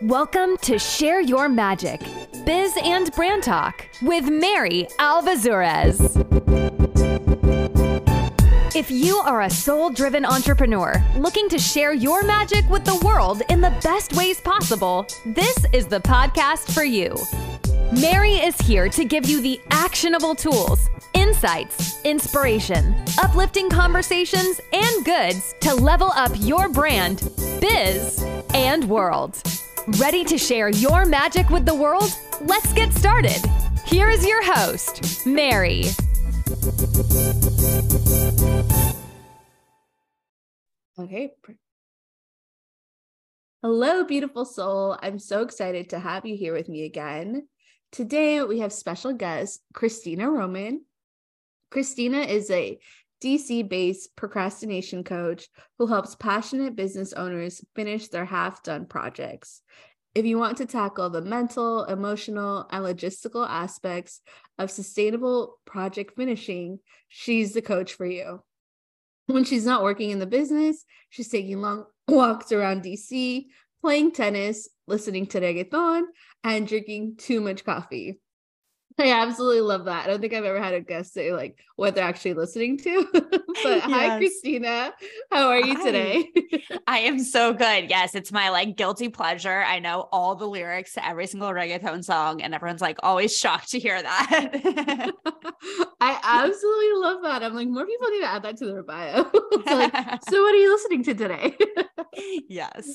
Welcome to Share Your Magic, Biz and Brand Talk with Mary Alvazurez. If you are a soul-driven entrepreneur looking to share your magic with the world in the best ways possible, this is the podcast for you. Mary is here to give you the actionable tools, insights, inspiration, uplifting conversations, and goods to level up your brand, biz, and world. Ready to share your magic with the world? Let's get started. Here is your host, Mary. Okay. Hello, beautiful soul. I'm so excited to have you here with me again. Today, we have special guest, Christina Roman. Christina is a DC-based procrastination coach who helps passionate business owners finish their half-done projects. If you want to tackle the mental, emotional, and logistical aspects of sustainable project finishing, she's the coach for you. When she's not working in the business, she's taking long walks around DC, playing tennis, listening to reggaeton, and drinking too much coffee. I absolutely love that. I don't think I've ever had a guest say like what they're actually listening to. But yes. Hi, Christina. How are you today? I am so good. Yes, it's my like guilty pleasure. I know all the lyrics to every single reggaeton song, and everyone's like always shocked to hear that. I absolutely love that. I'm like, more people need to add that to their bio. It's like, so what are you listening to today? Yes.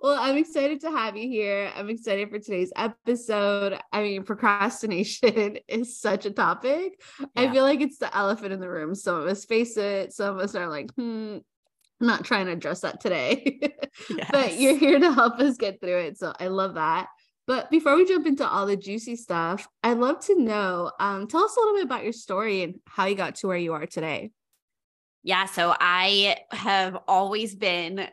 Well, I'm excited to have you here. I'm excited for today's episode. I mean, procrastination is such a topic. Yeah. I feel like it's the elephant in the room. Some of us face it. Some of us are like, I'm not trying to address that today. Yes. But you're here to help us get through it. So I love that. But before we jump into all the juicy stuff, I'd love to know, tell us a little bit about your story and how you got to where you are today. Yeah. So I have always been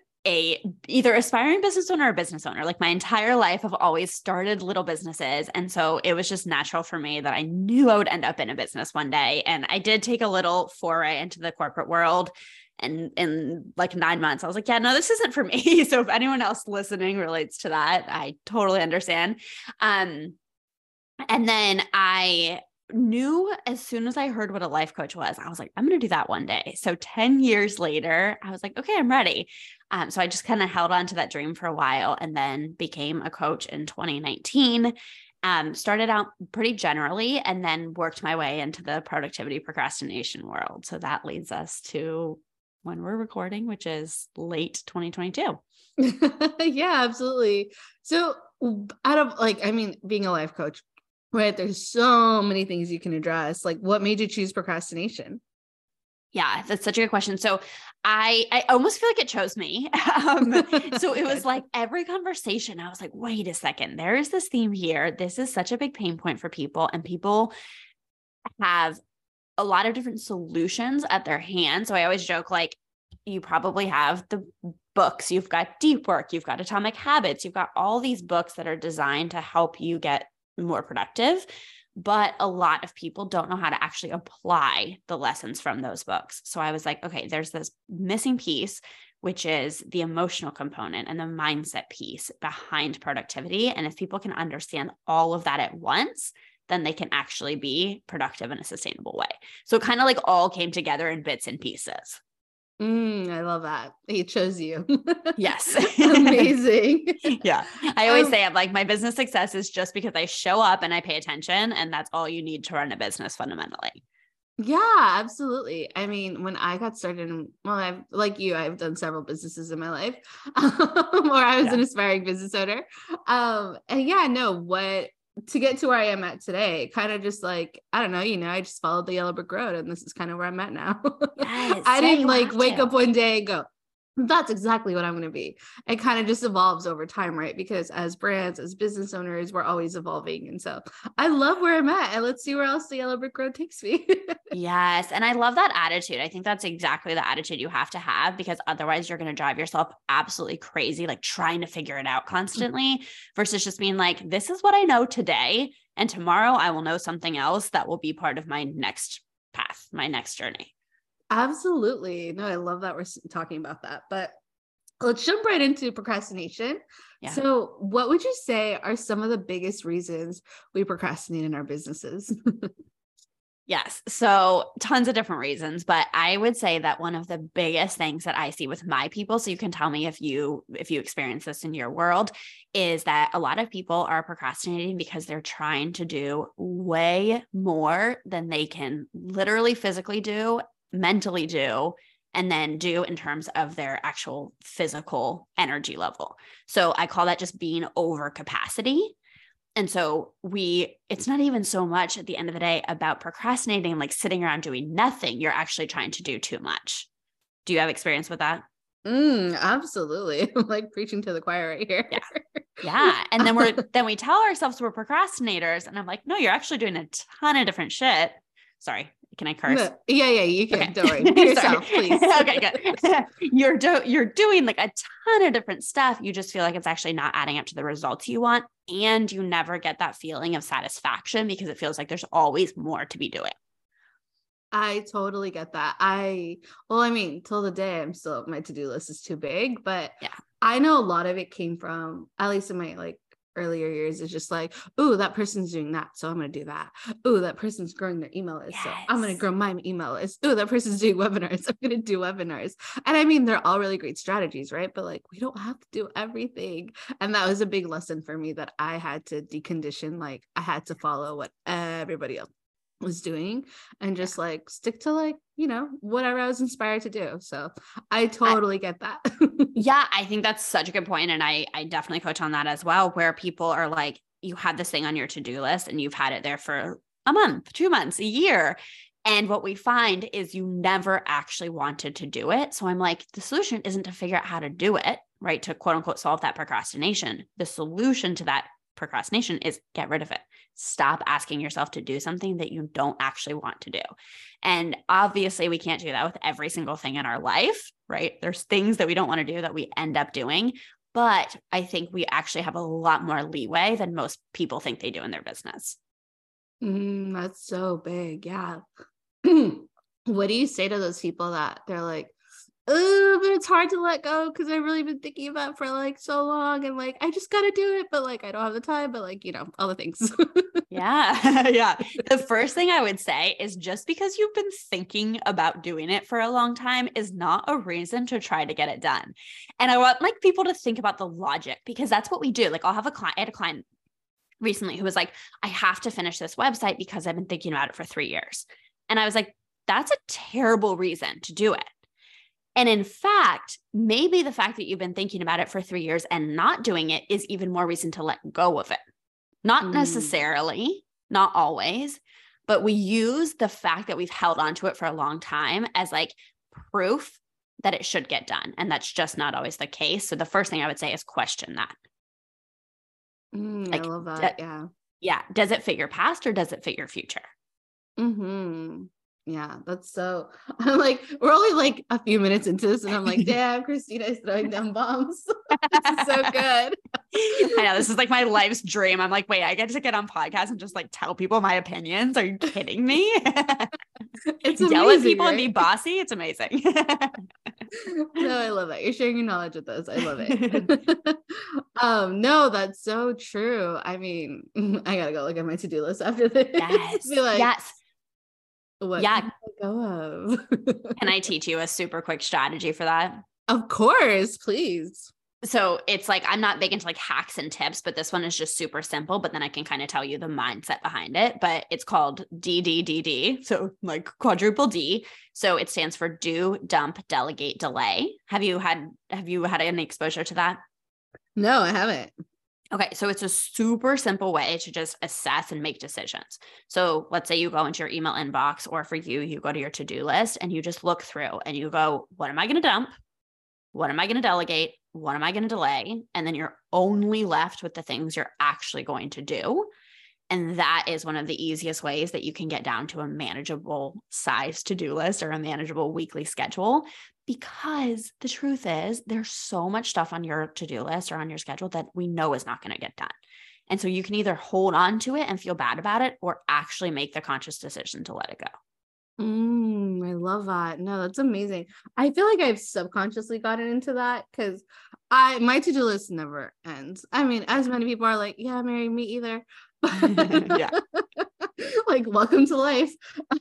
either aspiring business owner or business owner. Like my entire life, I've always started little businesses. And so it was just natural for me that I knew I would end up in a business one day. And I did take a little foray into the corporate world. And in like 9 months, I was like, yeah, no, this isn't for me. So if anyone else listening relates to that, I totally understand. And then I knew as soon as I heard what a life coach was, I was like, I'm going to do that one day. So 10 years later, I was like, okay, I'm ready. So I just kind of held on to that dream for a while and then became a coach in 2019. Started out pretty generally and then worked my way into the productivity procrastination world. So that leads us to when we're recording, which is late 2022. Yeah, absolutely. So out of like, I mean, being a life coach, right? There's so many things you can address. Like what made you choose procrastination? Yeah, that's such a good question. So I almost feel like it chose me. So it was like every conversation, I was like, wait a second, there is this theme here. This is such a big pain point for people, and people have a lot of different solutions at their hand. So I always joke, like, you probably have the books, you've got Deep Work, you've got Atomic Habits, you've got all these books that are designed to help you get more productive. But a lot of people don't know how to actually apply the lessons from those books. So I was like, okay, there's this missing piece, which is the emotional component and the mindset piece behind productivity. And if people can understand all of that at once, then they can actually be productive in a sustainable way. So it kind of like all came together in bits and pieces. I love that. He chose you. Yes. Amazing. Yeah. I always say, I'm like, my business success is just because I show up and I pay attention, and that's all you need to run a business fundamentally. Yeah, absolutely. I mean, when I got started, well, I've like you, I've done several businesses in my life, or I was an aspiring business owner. And yeah, no, what to get to where I am at today, kind of just like, I don't know, you know, I just followed the yellow brick road, and this is kind of where I'm at now. Yes, I didn't like wake up one day and go, that's exactly what I'm going to be. It kind of just evolves over time, right? Because as brands, as business owners, we're always evolving. And so I love where I'm at, and let's see where else the yellow brick road takes me. Yes. And I love that attitude. I think that's exactly the attitude you have to have, because otherwise you're going to drive yourself absolutely crazy, like trying to figure it out constantly versus just being like, this is what I know today. And tomorrow I will know something else that will be part of my next path, my next journey. Absolutely. No, I love that we're talking about that. But Let's jump right into procrastination. Yeah. So what would you say are some of the biggest reasons we procrastinate in our businesses? Yes. So tons of different reasons, but I would say that one of the biggest things that I see with my people, so you can tell me if you experience this in your world, is that a lot of people are procrastinating because they're trying to do way more than they can literally physically do, mentally do, and then do in terms of their actual physical energy level. So I call that just being over capacity. And so it's not even so much at the end of the day about procrastinating, like sitting around doing nothing. You're actually trying to do too much. Do you have experience with that? Absolutely. I'm like preaching to the choir right here. Yeah. And then we tell ourselves we're procrastinators, and I'm like, no, you're actually doing a ton of different shit. Sorry. Can I curse? Yeah, you can. Okay. Don't worry. Be yourself, please. Okay, good. You're doing like a ton of different stuff. You just feel like it's actually not adding up to the results you want. And you never get that feeling of satisfaction because it feels like there's always more to be doing. I totally get that. Till the day my to-do list is too big, but yeah. I know a lot of it came from, at least in my earlier years, is just like, ooh, that person's doing that, so I'm going to do that. Ooh, that person's growing their email list, so I'm going to grow my email list. Ooh, that person's doing webinars, so I'm going to do webinars. And I mean, they're all really great strategies, right? But we don't have to do everything. And that was a big lesson for me that I had to decondition. I had to follow what everybody else was doing and just stick to whatever I was inspired to do. So I totally get that. Yeah. I think that's such a good point. And I definitely coach on that as well, where people are like, you have this thing on your to-do list and you've had it there for a month, 2 months, a year. And what we find is you never actually wanted to do it. So I'm like, the solution isn't to figure out how to do it, right? To quote unquote, solve that procrastination. The solution to that procrastination is get rid of it. Stop asking yourself to do something that you don't actually want to do. And obviously we can't do that with every single thing in our life, right? There's things that we don't want to do that we end up doing, but I think we actually have a lot more leeway than most people think they do in their business. That's so big. Yeah. What do you say to those people that they're like, oh, but it's hard to let go because I've really been thinking about it for so long, and I just got to do it, but I don't have the time, but all the things. Yeah. The first thing I would say is just because you've been thinking about doing it for a long time is not a reason to try to get it done. And I want people to think about the logic, because that's what we do. I had a client recently who was like, I have to finish this website because I've been thinking about it for 3 years. And I was like, that's a terrible reason to do it. And in fact, maybe the fact that you've been thinking about it for 3 years and not doing it is even more reason to let go of it. Not necessarily, not always, but we use the fact that we've held onto it for a long time as proof that it should get done. And that's just not always the case. So the first thing I would say is question that. I love that. Yeah. Yeah. Does it fit your past or does it fit your future? Mm-hmm. Yeah, that's so, I'm like, we're only a few minutes into this and I'm like, damn, Christina is throwing down bombs. This is so good. I know, this is my life's dream. I'm like, wait, I get to get on podcasts and just tell people my opinions. Are you kidding me? It's amazing, yell at people, right? And be bossy. It's amazing. No, I love that. You're sharing your knowledge with us. I love it. No, that's so true. I mean, I gotta go look at my to-do list after this. Yes. Yes. What can I go of? Can I teach you a super quick strategy for that? Of course, please. So it's I'm not big into hacks and tips, but this one is just super simple, but then I can kind of tell you the mindset behind it, but it's called DDDD. So quadruple D. So it stands for do, dump, delegate, delay. Have you had any exposure to that? No, I haven't. Okay. So it's a super simple way to just assess and make decisions. So let's say you go into your email inbox, or for you go to your to-do list and you just look through and you go, what am I going to dump? What am I going to delegate? What am I going to delay? And then you're only left with the things you're actually going to do. And that is one of the easiest ways that you can get down to a manageable size to-do list or a manageable weekly schedule, because the truth is there's so much stuff on your to-do list or on your schedule that we know is not going to get done. And so you can either hold on to it and feel bad about it or actually make the conscious decision to let it go. I love that. No, that's amazing. I feel like I've subconsciously gotten into that because my to-do list never ends. I mean, as many people are like, yeah, Mary, me either. Yeah. Like, welcome to life.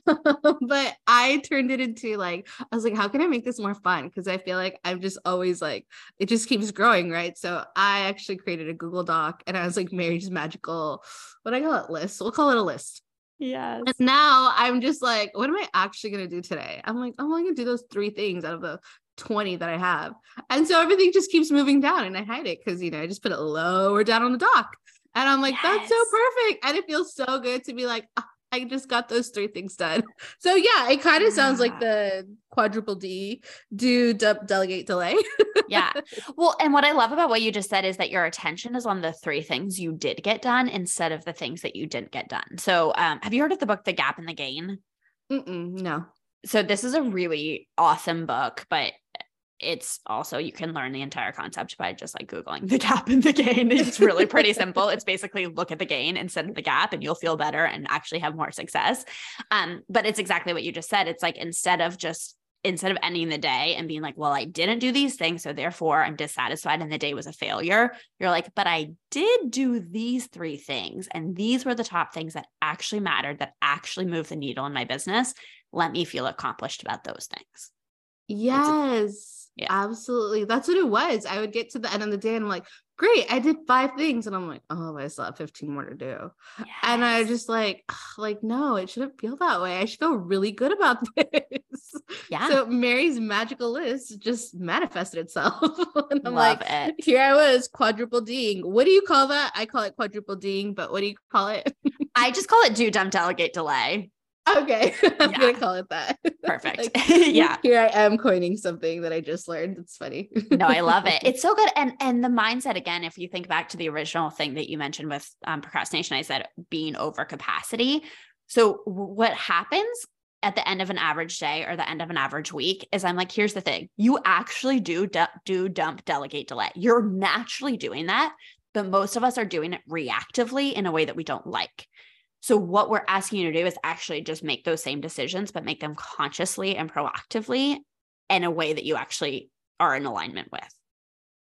But I turned it into like, I was like, how can I make this more fun? Because I feel like I'm just always like, it just keeps growing, right? So I actually created a Google Doc and I was like, Mary's magical, what do I call it? List. We'll call it a list. Yes. And now I'm just like, what am I actually going to do today? I'm like, I'm only going to do those 3 things out of the 20 that I have. And so everything just keeps moving down and I hide it because, you know, I just put it lower down on the dock. And I'm like, yes, that's so perfect. And it feels so good to be like, oh, I just got those 3 things done. So yeah, it kind of sounds like the quadruple D, do, delegate, delay. Yeah. Well, and what I love about what you just said is that your attention is on the 3 things you did get done instead of the things that you didn't get done. So have you heard of the book, The Gap and the Gain? No. So this is a really awesome book, but it's also, you can learn the entire concept by just like Googling The Gap and the Gain. It's really pretty simple. It's basically look at the gain instead of the gap and you'll feel better and actually have more success. But it's exactly what you just said. It's like, instead of ending the day and being like, well, I didn't do these things, so therefore I'm dissatisfied and the day was a failure. You're like, but I did do these 3 things. And these were the top things that actually mattered, that actually moved the needle in my business. Let me feel accomplished about those things. Yes. Yeah. Absolutely. That's what it was. I would get to the end of the day and I'm like, great, I did 5 things. And I'm like, oh, I still have 15 more to do. Yes. And I was just like, no, it shouldn't feel that way. I should feel really good about this. Yeah. So Mary's magical list just manifested itself. And I'm love like, it. Here I was quadruple D'ing. What do you call that? I call it quadruple D'ing, but what do you call it? I just call it do, dump, delegate, delay. Okay. I'm going to call it that. Perfect. Like, yeah. Here I am coining something that I just learned. It's funny. No, I love it. It's so good. And the mindset, again, if you think back to the original thing that you mentioned with procrastination, I said being over capacity. So what happens at the end of an average day or the end of an average week is I'm like, here's the thing. You actually do dump, delegate, delay. You're naturally doing that. But most of us are doing it reactively in a way that we don't like. So what we're asking you to do is actually just make those same decisions, but make them consciously and proactively in a way that you actually are in alignment with.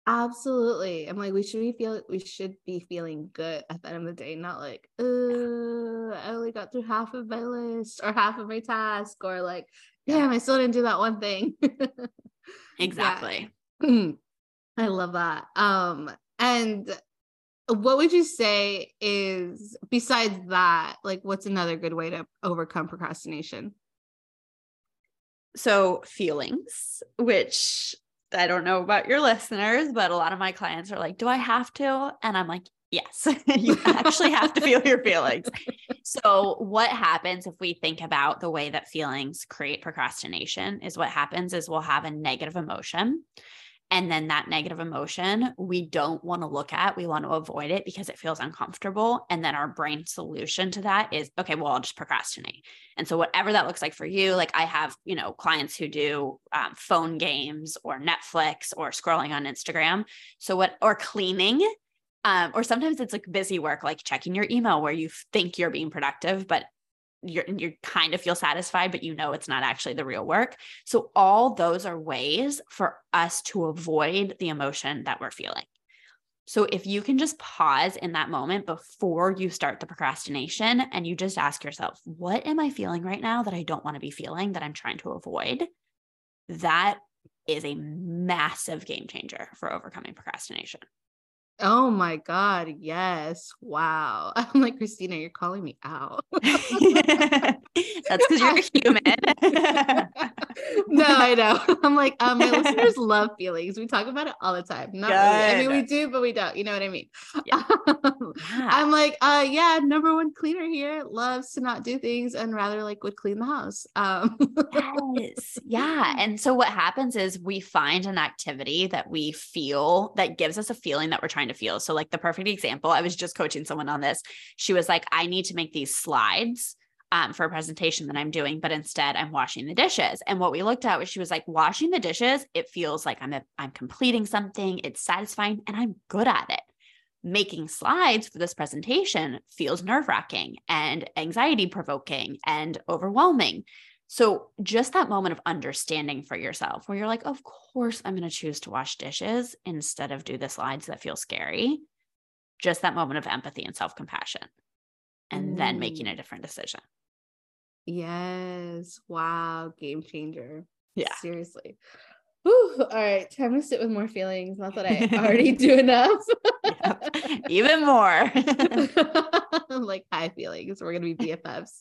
Absolutely. I'm like, we should be feeling good at the end of the day, not like, I only got through half of my list or half of my task, or like, damn, I still didn't do that one thing. Exactly. Yeah. I love that. And what would you say is, besides that, like, what's another good way to overcome procrastination? So feelings, which I don't know about your listeners, but a lot of my clients are like, do I have to? And I'm like, yes, you actually have to feel your feelings. So what happens if we think about the way that feelings create procrastination is what happens is we'll have a negative emotion. And then that negative emotion, we don't want to look at, we want to avoid it because it feels uncomfortable. And then our brain solution to that is, okay, well, I'll just procrastinate. And so whatever that looks like for you, like I have, clients who do phone games or Netflix or scrolling on Instagram. So or cleaning, or sometimes it's like busy work, like checking your email where you think you're being productive, but you kind of feel satisfied, but it's not actually the real work. So all those are ways for us to avoid the emotion that we're feeling. So if you can just pause in that moment before you start the procrastination and you just ask yourself, what am I feeling right now that I don't want to be feeling, that I'm trying to avoid? That is a massive game changer for overcoming procrastination. Oh my God. Yes. Wow. I'm like, Christina, you're calling me out. That's because you're human. No, I know. I'm like, my listeners love feelings. We talk about it all the time. Not really. I mean, we do, but we don't. You know what I mean? Yeah. I'm like, number one cleaner here loves to not do things and rather like would clean the house. Yes. Yeah. And so what happens is we find an activity that we feel that gives us a feeling that we're trying to feel. So like the perfect example, I was just coaching someone on this. She was like, I need to make these slides for a presentation that I'm doing, but instead I'm washing the dishes. And what we looked at was she was like, washing the dishes, it feels like I'm completing something. It's satisfying and I'm good at it. Making slides for this presentation feels nerve-wracking and anxiety provoking and overwhelming. So just that moment of understanding for yourself where you're like, of course, I'm going to choose to wash dishes instead of do the slides that feel scary. Just that moment of empathy and self-compassion and then making a different decision. Yes. Wow. Game changer. Yeah. Seriously. Whew. All right. Time to sit with more feelings. Not that I already do enough. Yep. Even more. Like high feelings. We're going to be BFFs.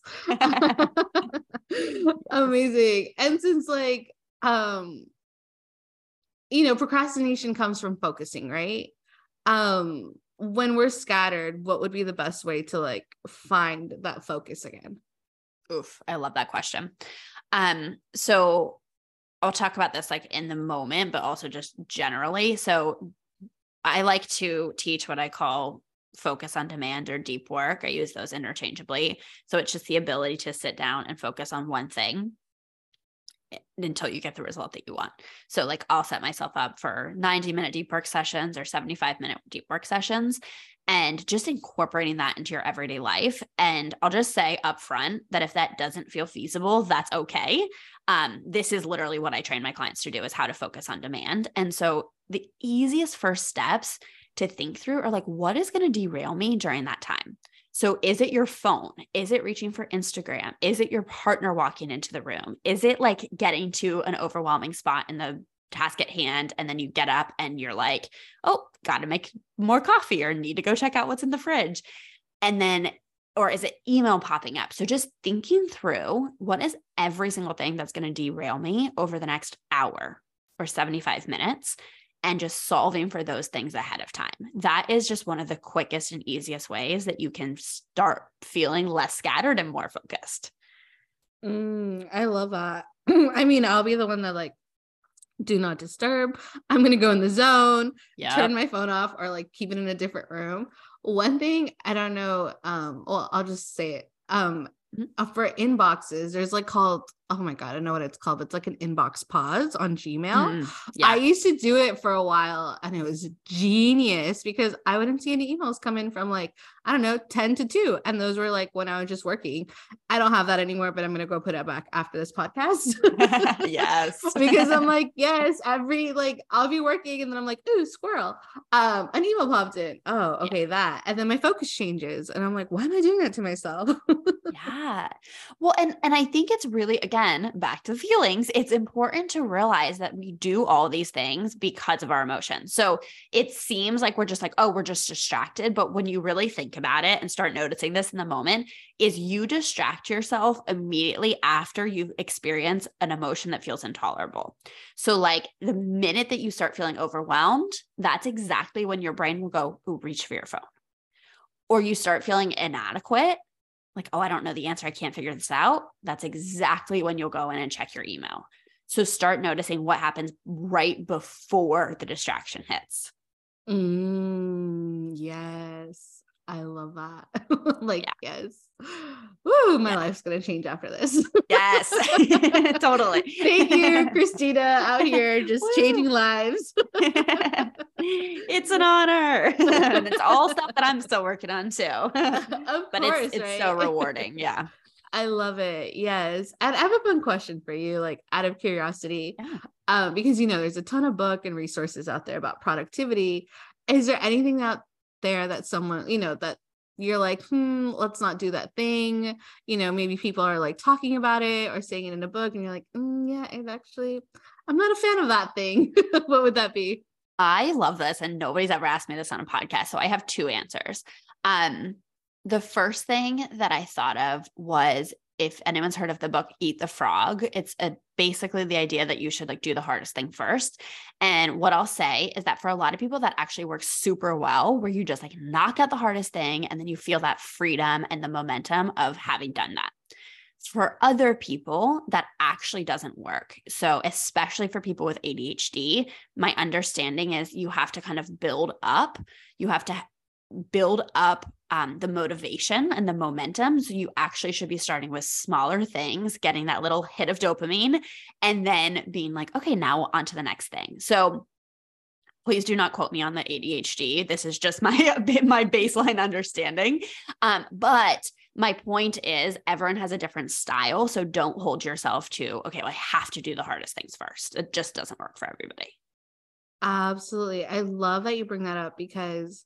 Amazing. And since like, you know, procrastination comes from focusing, right? When we're scattered, what would be the best way to like find that focus again? Oof. I love that question. So I'll talk about this like in the moment, but also just generally. So I like to teach what I call focus on demand or deep work. I use those interchangeably. So it's just the ability to sit down and focus on one thing until you get the result that you want. So like I'll set myself up for 90-minute deep work sessions or 75-minute deep work sessions and just incorporating that into your everyday life. And I'll just say upfront that if that doesn't feel feasible, that's okay. This is literally what I train my clients to do is how to focus on demand. And so the easiest first steps to think through are like, what is going to derail me during that time? So is it your phone? Is it reaching for Instagram? Is it your partner walking into the room? Is it like getting to an overwhelming spot in the task at hand and then you get up and you're like, oh, got to make more coffee or need to go check out what's in the fridge? And then, or is it email popping up? So just thinking through what is every single thing that's going to derail me over the next hour or 75 minutes and just solving for those things ahead of time. That is just one of the quickest and easiest ways that you can start feeling less scattered and more focused. I love that. I mean, I'll be the one that like, do not disturb. I'm going to go in the zone, turn my phone off or like keep it in a different room. One thing, I don't know. Well, I'll just say it. For inboxes, there's like called, oh my God, I know what it's called. But it's like an inbox pause on Gmail. Yeah. I used to do it for a while and it was genius because I wouldn't see any emails come in from like, I don't know, 10 to 2. And those were like when I was just working. I don't have that anymore, but I'm going to go put it back after this podcast. Yes. Because I'm like, yes, every, like I'll be working and then I'm like, ooh, squirrel. An email popped in. Oh, okay. Yeah. That. And then my focus changes and I'm like, why am I doing that to myself? Yeah. Well, and I think it's really, again, back to feelings, it's important to realize that we do all these things because of our emotions. So it seems like we're just like, oh, we're just distracted. But when you really think about it and start noticing this in the moment, is you distract yourself immediately after you experience an emotion that feels intolerable. So like the minute that you start feeling overwhelmed, that's exactly when your brain will go, ooh, reach for your phone. Or you start feeling inadequate. Like, oh, I don't know the answer. I can't figure this out. That's exactly when you'll go in and check your email. So start noticing what happens right before the distraction hits. Yes. I love that. Like, yes. Woo, my life's going to change after this. Yes, totally. Thank you, Christina, out here just changing lives. It's an honor. And it's all stuff that I'm still working on too. Of course, it's so rewarding. Yeah. I love it. Yes. And I have a fun question for you, like out of curiosity, because, you know, there's a ton of book and resources out there about productivity. Is there anything out there that someone, you know, that you're like, let's not do that thing. You know, maybe people are like talking about it or saying it in a book and you're like, I'm not a fan of that thing. What would that be? I love this. And nobody's ever asked me this on a podcast. So I have two answers. The first thing that I thought of was if anyone's heard of the book, Eat the Frog, it's basically the idea that you should like do the hardest thing first. And what I'll say is that for a lot of people that actually works super well, where you just like knock out the hardest thing and then you feel that freedom and the momentum of having done that. For other people, that actually doesn't work. So especially for people with ADHD, my understanding is you have to kind of build up. You have to build up the motivation and the momentum. So you actually should be starting with smaller things, getting that little hit of dopamine, and then being like, okay, now on to the next thing. So Please do not quote me on the ADHD. This is just my baseline understanding. But my point is everyone has a different style. So don't hold yourself to, okay, well, I have to do the hardest things first. It just doesn't work for everybody. Absolutely. I love that you bring that up because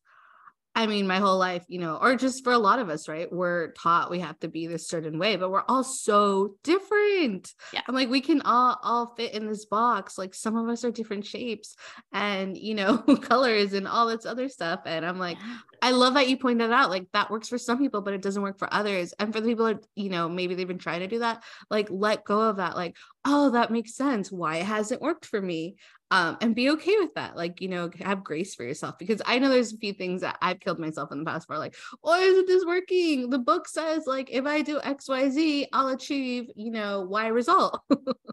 I mean, my whole life, you know, or just for a lot of us, right? We're taught we have to be this certain way, but we're all so different. Yeah. I'm like, we can all fit in this box. Like some of us are different shapes and, you know, colors and all this other stuff. And I'm like, yeah. I love that you pointed out, like that works for some people, but it doesn't work for others. And for the people that, you know, maybe they've been trying to do that, like let go of that. Like, oh, that makes sense. Why it hasn't worked for me? And be okay with that. Like, you know, have grace for yourself because I know there's a few things that I've killed myself in the past for like, why isn't this working? The book says like, if I do X, Y, Z, I'll achieve, you know, Y result.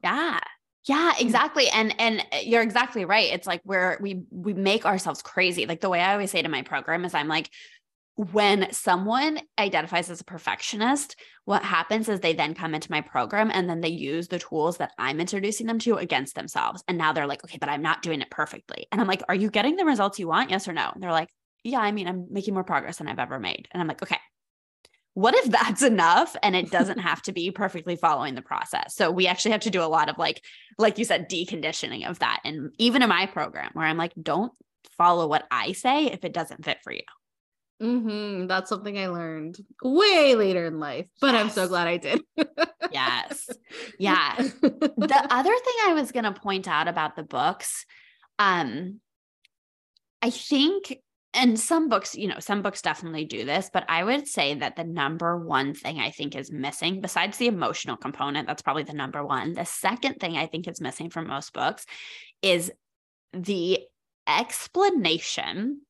Yeah. Yeah, exactly. And you're exactly right. It's like where we make ourselves crazy. Like the way I always say to my program is I'm like, when someone identifies as a perfectionist, what happens is they then come into my program and then they use the tools that I'm introducing them to against themselves. And now they're like, okay, but I'm not doing it perfectly. And I'm like, are you getting the results you want? Yes or no? And they're like, yeah, I mean, I'm making more progress than I've ever made. And I'm like, okay, what if that's enough? And it doesn't have to be perfectly following the process. So we actually have to do a lot of like you said, deconditioning of that. And even in my program where I'm like, don't follow what I say if it doesn't fit for you. Mm-hmm. That's something I learned way later in life, but yes. I'm so glad I did. Yes. Yeah. The other thing I was going to point out about the books, I think, and some books, you know, some books definitely do this, but I would say that the number one thing I think is missing, besides the emotional component, that's probably the number one. The second thing I think is missing from most books is the explanation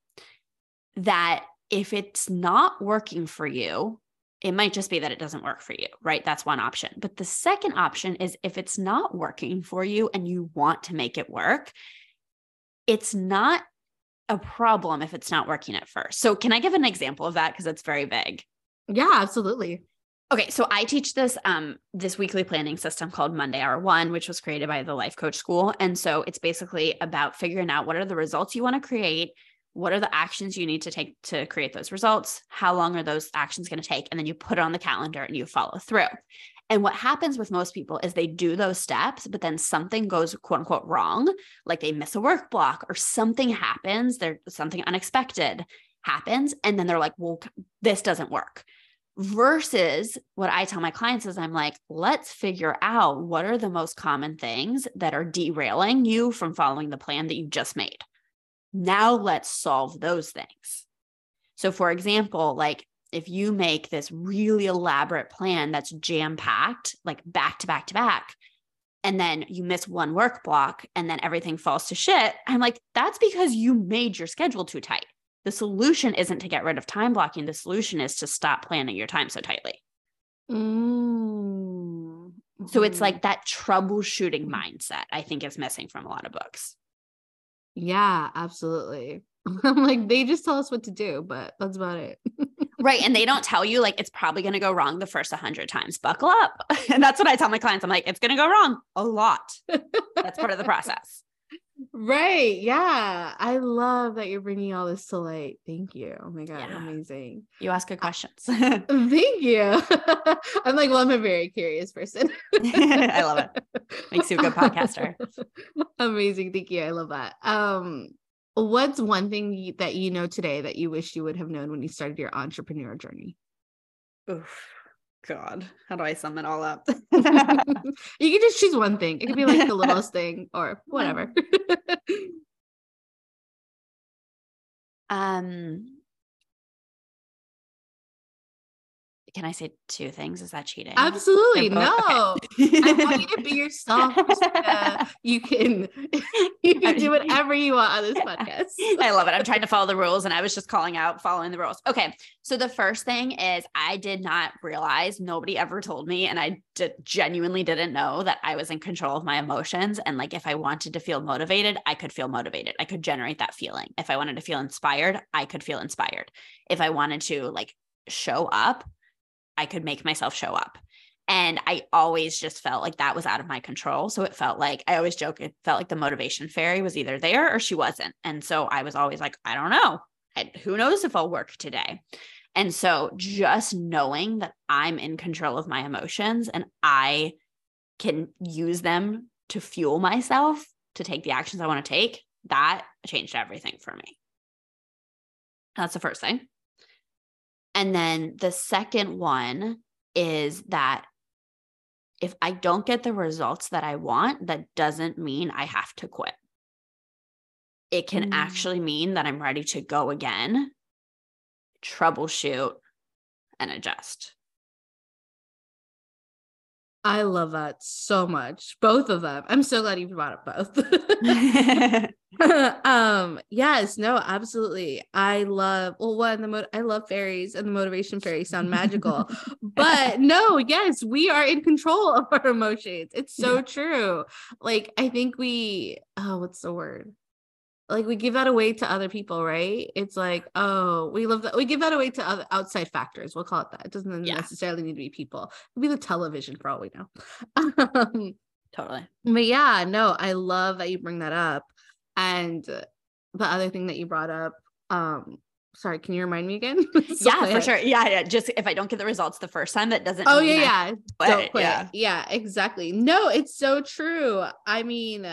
that if it's not working for you, it might just be that it doesn't work for you, right? That's one option. But the second option is if it's not working for you and you want to make it work, it's not a problem if it's not working at first. So can I give an example of that? Because it's very vague. Yeah, absolutely. Okay. So I teach this weekly planning system called Monday Hour One, which was created by the Life Coach School. And so it's basically about figuring out what are the results you want to create. What are the actions you need to take to create those results? How long are those actions going to take? And then you put it on the calendar and you follow through. And what happens with most people is they do those steps, but then something goes quote unquote wrong. Like they miss a work block or something happens. There's something unexpected happens. And then they're like, well, this doesn't work. Versus what I tell my clients is I'm like, let's figure out what are the most common things that are derailing you from following the plan that you just made. Now let's solve those things. So for example, like if you make this really elaborate plan that's jam-packed, like back to back to back, and then you miss one work block and then everything falls to shit, I'm like, that's because you made your schedule too tight. The solution isn't to get rid of time blocking. The solution is to stop planning your time so tightly. Mm-hmm. So it's like that troubleshooting mindset, I think, is missing from a lot of books. Yeah, absolutely. I'm like, they just tell us what to do, but that's about it. Right. And they don't tell you like, it's probably going to go wrong the first 100 times, buckle up. And that's what I tell my clients. I'm like, it's going to go wrong a lot. That's part of the process. Right. Yeah. I love that you're bringing all this to light. Thank you. Oh my God. Yeah. Amazing. You ask good questions. Thank you. I'm like, well, I'm a very curious person. I love it. Makes you a good podcaster. Amazing. Thank you. I love that. What's one thing that you know today that you wish you would have known when you started your entrepreneurial journey? Oof. God, how do I sum it all up? You can just choose one thing. It could be like the littlest thing or whatever. Can I say two things? Is that cheating? Absolutely. No. Okay. I want you to be yourself. You can do whatever you want on this podcast. I love it. I'm trying to follow the rules and I was just calling out following the rules. Okay. So the first thing is I did not realize, nobody ever told me, and I genuinely didn't know that I was in control of my emotions. And like, if I wanted to feel motivated, I could feel motivated. I could generate that feeling. If I wanted to feel inspired, I could feel inspired. If I wanted to like show up, I could make myself show up. And I always just felt like that was out of my control. So it felt like, I always joke, it felt like the motivation fairy was either there or she wasn't. And so I was always like, I don't know. Who knows if I'll work today? And so just knowing that I'm in control of my emotions and I can use them to fuel myself to take the actions I want to take, that changed everything for me. That's the first thing. And then the second one is that if I don't get the results that I want, that doesn't mean I have to quit. It can actually mean that I'm ready to go again, troubleshoot, and adjust. I love that so much. Both of them. I'm so glad you brought up both. Yes, no, absolutely. I love, well, one, I love fairies, and the motivation fairies sound magical, but no, yes, we are in control of our emotions. It's so true. Like, I think what's the word? Like, we give that away to other people, right? It's like, oh, we love that. We give that away to other outside factors. We'll call it that. It doesn't necessarily need to be people. It'll be the television for all we know. Totally. But yeah, no, I love that you bring that up. And the other thing that you brought up, sorry, can you remind me again? For sure. Yeah. Just if I don't get the results the first time, that doesn't. Don't quit. Yeah, exactly. No, it's so true. I mean,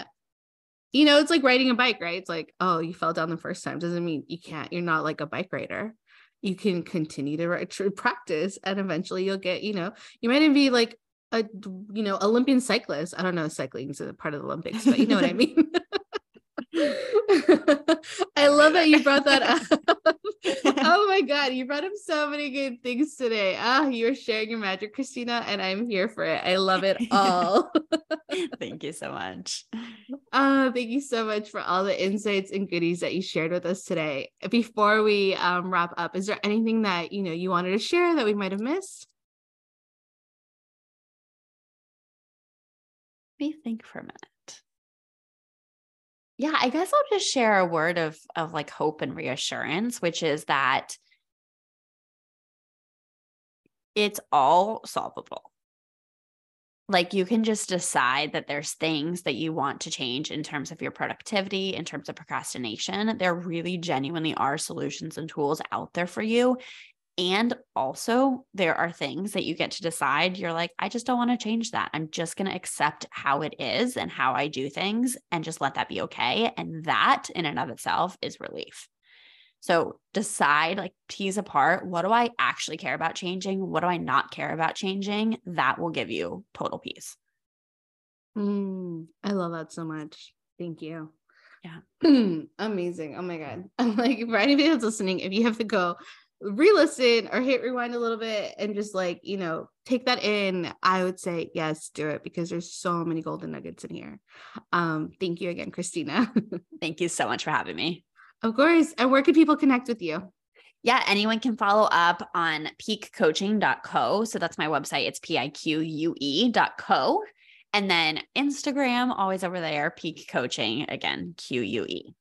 you know, it's like riding a bike, right? It's like, oh, you fell down the first time. Doesn't mean you can't, you're not like a bike rider. You can continue to practice, and eventually you'll get, you know, you might even be like a, you know, Olympian cyclist. I don't know, cycling is a part of the Olympics, but you know what I mean? I love that you brought that up. Oh my God. You brought up so many good things today. You're sharing your magic, Christina, and I'm here for it. I love it all. Thank you so much. Thank you so much for all the insights and goodies that you shared with us today. Before we wrap up, is there anything that, you know, you wanted to share that we might've missed? Let me think for a minute. Yeah, I guess I'll just share a word of like hope and reassurance, which is that it's all solvable. Like, you can just decide that there's things that you want to change in terms of your productivity, in terms of procrastination. There really genuinely are solutions and tools out there for you. And also, there are things that you get to decide. You're like, I just don't want to change that. I'm just going to accept how it is and how I do things and just let that be okay. And that in and of itself is relief. So decide, like, tease apart, what do I actually care about changing? What do I not care about changing? That will give you total peace. I love that so much. Thank you. Yeah. Amazing. Oh my God. I'm like, for anybody that's listening, if you have to go re-listen or hit rewind a little bit and just, like, you know, take that in, I would say, yes, do it, because there's so many golden nuggets in here. Thank you again, Christina. Thank you so much for having me. Of course. And where can people connect with you? Yeah. Anyone can follow up on piquecoaching.co. So that's my website. It's pique.co. And then Instagram, always over there, Pique Coaching, again, QUE.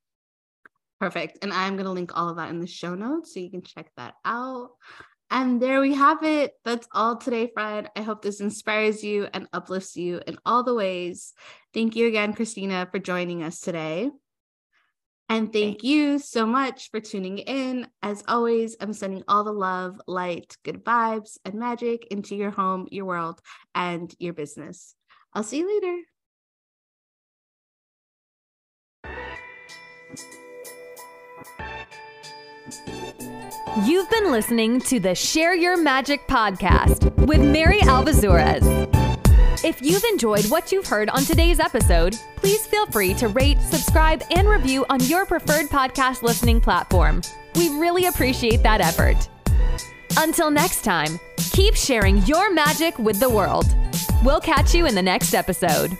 Perfect. And I'm going to link all of that in the show notes so you can check that out. And there we have it. That's all today, friend. I hope this inspires you and uplifts you in all the ways. Thank you again, Christina, for joining us today. And thank you so much for tuning in. As always, I'm sending all the love, light, good vibes, and magic into your home, your world, and your business. I'll see you later. You've been listening to the Share Your Magic podcast with Mary Alvazurez. If you've enjoyed what you've heard on today's episode, please feel free to rate, subscribe, and review on your preferred podcast listening platform. We really appreciate that effort. Until next time, keep sharing your magic with the world. We'll catch you in the next episode.